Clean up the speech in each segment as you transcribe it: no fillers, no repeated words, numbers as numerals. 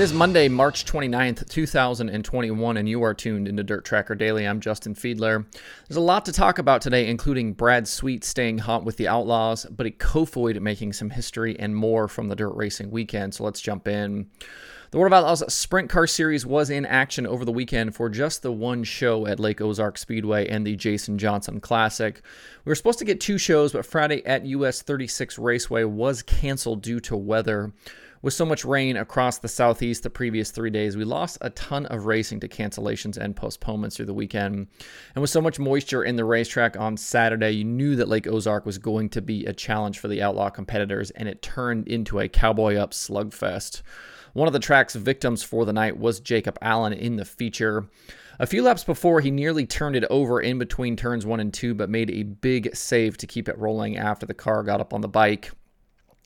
It is Monday, March 29th, 2021, and you are tuned into Dirt Tracker Daily. I'm Justin Fiedler. There's a lot to talk about today, including Brad Sweet staying hot with the Outlaws, Buddy Kofoid making some history, and more from the dirt racing weekend. So let's jump in. The World of Outlaws Sprint Car Series was in action over the weekend for just the one show at Lake Ozark Speedway and the Jason Johnson Classic. We were supposed to get two shows, but Friday at US 36 Raceway was canceled due to weather. With so much rain across the southeast the previous 3 days, we lost a ton of racing to cancellations and postponements through the weekend. And with so much moisture in the racetrack on Saturday, you knew that Lake Ozark was going to be a challenge for the Outlaw competitors, and it turned into a Cowboy Up slugfest. One of the track's victims for the night was Jacob Allen in the feature. A few laps before, he nearly turned it over in between turns 1 and 2, but made a big save to keep it rolling after the car got up on the bike.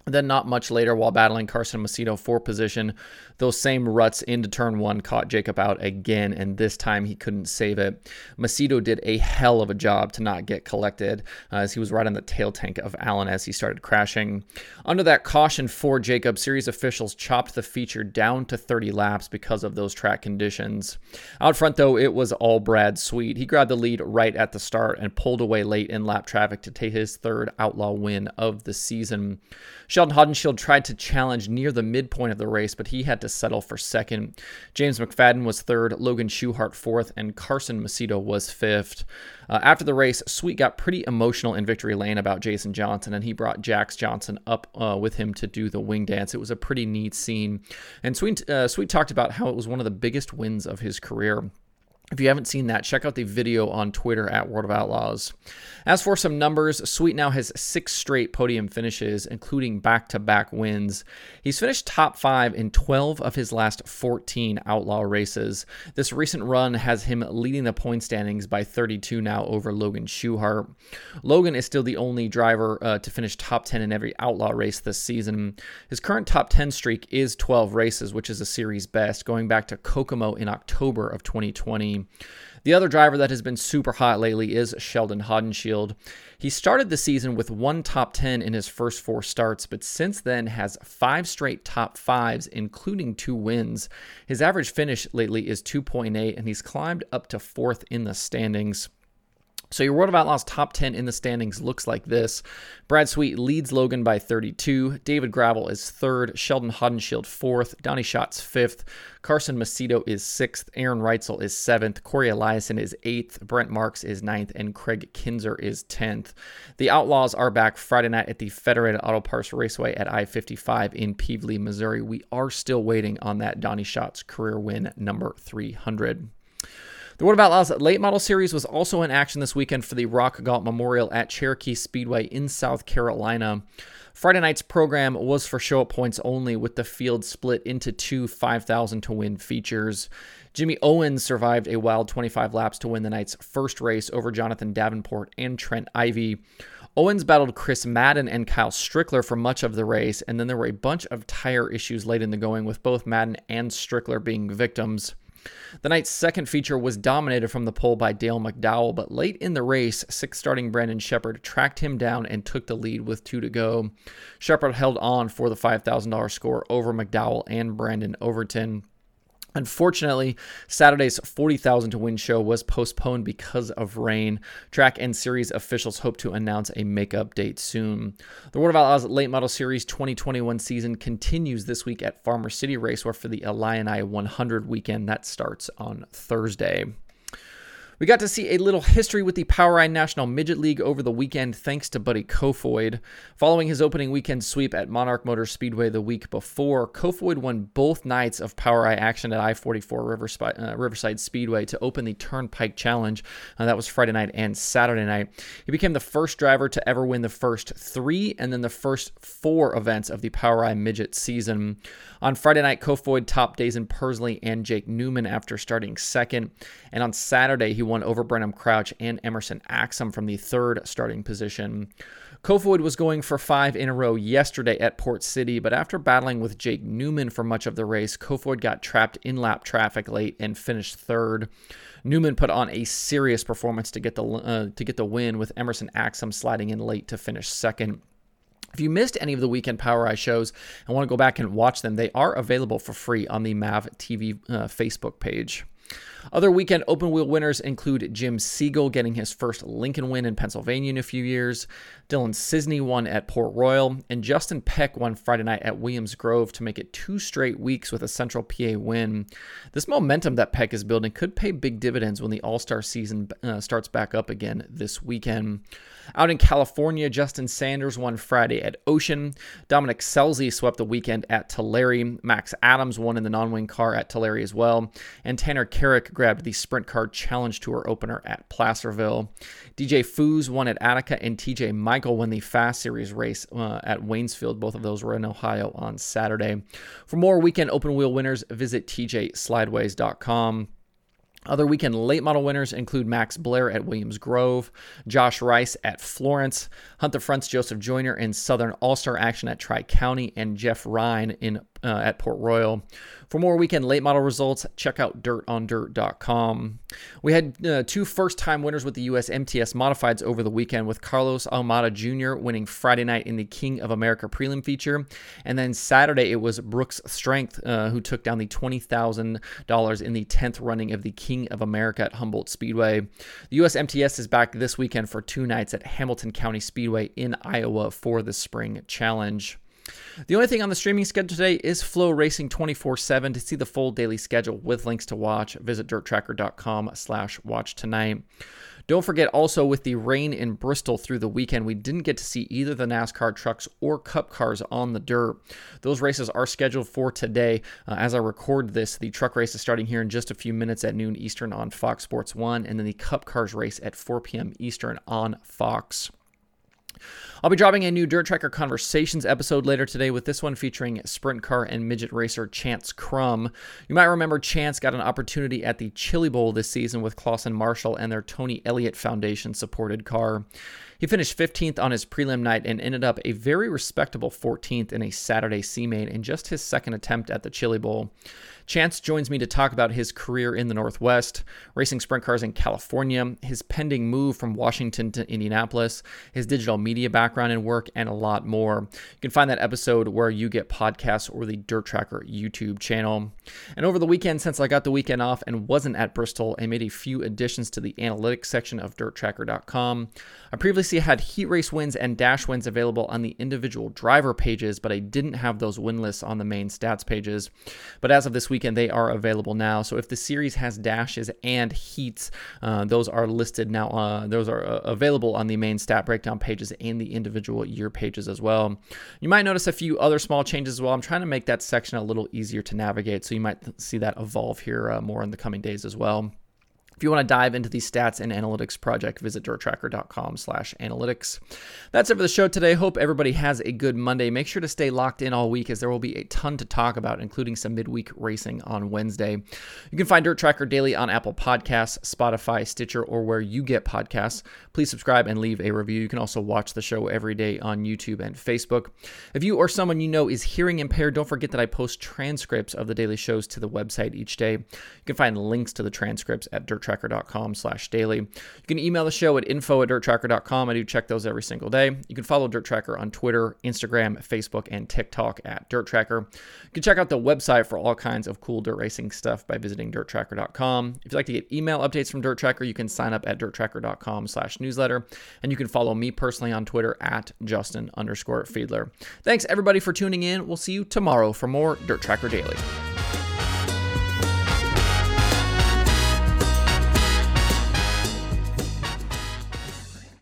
Then not much later, while battling Carson Macedo for position, those same ruts into turn 1 caught Jacob out again, and this time he couldn't save it. Macedo did a hell of a job to not get collected as he was right on the tail tank of Allen as he started crashing. Under that caution for Jacob, series officials chopped the feature down to 30 laps because of those track conditions. Out front, though, it was all Brad Sweet. He grabbed the lead right at the start and pulled away late in lap traffic to take his third Outlaw win of the season. Sheldon Haudenschild tried to challenge near the midpoint of the race, but he had to settle for second. James McFadden was third, Logan Schuchart fourth, and Carson Macedo was fifth. After the race, Sweet got pretty emotional in victory lane about Jason Johnson, and he brought Jax Johnson up with him to do the wing dance. It was a pretty neat scene. And Sweet talked about how it was one of the biggest wins of his career. If you haven't seen that, check out the video on Twitter at World of Outlaws. As for some numbers, Sweet now has 6 straight podium finishes, including back-to-back wins. He's finished top 5 in 12 of his last 14 Outlaw races. This recent run has him leading the point standings by 32 now over Logan Schuchart. Logan is still the only driver to finish top 10 in every Outlaw race this season. His current top 10 streak is 12 races, which is a series best, going back to Kokomo in October of 2020. The other driver that has been super hot lately is Sheldon Haudenschild. He started the season with one top 10 in his first 4 starts, but since then has 5 straight top 5s, including 2 wins. His average finish lately is 2.8, and he's climbed up to 4th in the standings. So your World of Outlaws top 10 in the standings looks like this. Brad Sweet leads Logan by 32. David Gravel is 3rd. Sheldon Haudenschild 4th. Donnie Schatz 5th. Carson Macedo is 6th. Aaron Reitzel is 7th. Corey Eliason is 8th. Brent Marks is 9th. And Craig Kinzer is 10th. The Outlaws are back Friday night at the Federated Auto Parts Raceway at I-55 in Pevely, Missouri. We are still waiting on that Donnie Schatz career win number 300. The World of Outlaws Late Model Series was also in action this weekend for the Rock Galt Memorial at Cherokee Speedway in South Carolina. Friday night's program was for show-up points only, with the field split into 2 5,000-to-win features. Jimmy Owens survived a wild 25 laps to win the night's first race over Jonathan Davenport and Trent Ivey. Owens battled Chris Madden and Kyle Strickler for much of the race, and then there were a bunch of tire issues late in the going, with both Madden and Strickler being victims. The night's second feature was dominated from the pole by Dale McDowell, but late in the race, 6th starting Brandon Shepard tracked him down and took the lead with 2 to go. Shepard held on for the $5,000 score over McDowell and Brandon Overton. Unfortunately, Saturday's 40,000 to win show was postponed because of rain. Track and series officials hope to announce a makeup date soon. The World of Outlaws Late Model Series 2021 season continues this week at Farmer City Raceway for the Illini 100 weekend. That starts on Thursday. We got to see a little history with the Power Eye National Midget League over the weekend thanks to Buddy Kofoid. Following his opening weekend sweep at Monarch Motor Speedway the week before, Kofoid won both nights of Power Eye action at I-44 Riverside Speedway to open the Turnpike Challenge. That was Friday night and Saturday night. He became the first driver to ever win the first 3 and then the first 4 events of the Power Eye Midget season. On Friday night, Kofoid topped Dazen Persley and Jake Newman after starting second. And on Saturday, he won over Brenham Crouch and Emerson Axum from the 3rd starting position. Kofoid was going for 5 in a row yesterday at Port City, but after battling with Jake Newman for much of the race, Kofoid got trapped in lap traffic late and finished 3rd. Newman put on a serious performance to get the win, with Emerson Axum sliding in late to finish 2nd. If you missed any of the Weekend Power Eye shows and want to go back and watch them, they are available for free on the MAV TV Facebook page. Other weekend open wheel winners include Jim Siegel getting his first Lincoln win in Pennsylvania in a few years, Dylan Sisney won at Port Royal, and Justin Peck won Friday night at Williams Grove to make it 2 straight weeks with a Central PA win. This momentum that Peck is building could pay big dividends when the All-Star season starts back up again this weekend. Out in California, Justin Sanders won Friday at Ocean, Dominic Selzy swept the weekend at Tulare, Max Adams won in the non-wing car at Tulare as well, and Tanner Carrick grabbed the Sprint Car Challenge Tour opener at Placerville. DJ Foos won at Attica, and TJ Michael won the Fast Series race at Waynesfield. Both of those were in Ohio on Saturday. For more weekend open wheel winners, visit tjslideways.com. Other weekend late model winners include Max Blair at Williams Grove, Josh Rice at Florence, Hunt the Front's Joseph Joyner in Southern All-Star action at Tri-County, and Jeff Ryan in at Port Royal. For more weekend late model results, check out dirtondirt.com. We had 2 first-time winners with the U.S. MTS Modifieds over the weekend, with Carlos Almada Jr. winning Friday night in the King of America prelim feature. And then Saturday, it was Brooks Strength who took down the $20,000 in the 10th running of the King of America at Humboldt Speedway. The U.S. MTS is back this weekend for 2 nights at Hamilton County Speedway in Iowa for the Spring Challenge. The only thing on the streaming schedule today is Flow Racing 24/7. To see the full daily schedule with links to watch, visit dirttracker.com/watch tonight. Don't forget also, with the rain in Bristol through the weekend, we didn't get to see either the NASCAR trucks or Cup cars on the dirt. Those races are scheduled for today. As I record this, the truck race is starting here in just a few minutes at noon Eastern on Fox Sports 1, and then the Cup cars race at 4 p.m. Eastern on Fox. I'll be dropping a new Dirt Tracker Conversations episode later today, with this one featuring sprint car and midget racer Chance Crum. You might remember Chance got an opportunity at the Chili Bowl this season with Clausen Marshall and their Tony Elliott Foundation-supported car. He finished 15th on his prelim night and ended up a very respectable 14th in a Saturday C-Main in just his second attempt at the Chili Bowl. Chance joins me to talk about his career in the Northwest, racing sprint cars in California, his pending move from Washington to Indianapolis, his digital media background and work, and a lot more. You can find that episode where you get podcasts or the Dirt Tracker YouTube channel. And over the weekend, since I got the weekend off and wasn't at Bristol, I made a few additions to the analytics section of dirttracker.com. I previously had heat race wins and dash wins available on the individual driver pages, but I didn't have those win lists on the main stats pages. But as of this weekend, they are available now. So if the series has dashes and heats, those are listed now. Those are available on the main stat breakdown pages and the individual year pages as well. You might notice a few other small changes as well. I'm trying to make that section a little easier to navigate, so you might see that evolve here more in the coming days as well. If you want to dive into the stats and analytics project, visit dirttracker.com/analytics. That's it for the show today. Hope everybody has a good Monday. Make sure to stay locked in all week, as there will be a ton to talk about, including some midweek racing on Wednesday. You can find Dirt Tracker daily on Apple Podcasts, Spotify, Stitcher, or where you get podcasts. Please subscribe and leave a review. You can also watch the show every day on YouTube and Facebook. If you or someone you know is hearing impaired, don't forget that I post transcripts of the daily shows to the website each day. You can find links to the transcripts at dirttracker.com/daily. You can email the show at info@dirttracker.com. I do check those every single day. You can follow Dirt Tracker on Twitter, Instagram, Facebook, and TikTok at Dirt Tracker. You can check out the website for all kinds of cool dirt racing stuff by visiting dirttracker.com. If you'd like to get email updates from Dirt Tracker, you can sign up at dirttracker.com/newsletter, and you can follow me personally on Twitter at Justin_Fiedler. Thanks everybody for tuning in. We'll see you tomorrow for more Dirt Tracker Daily.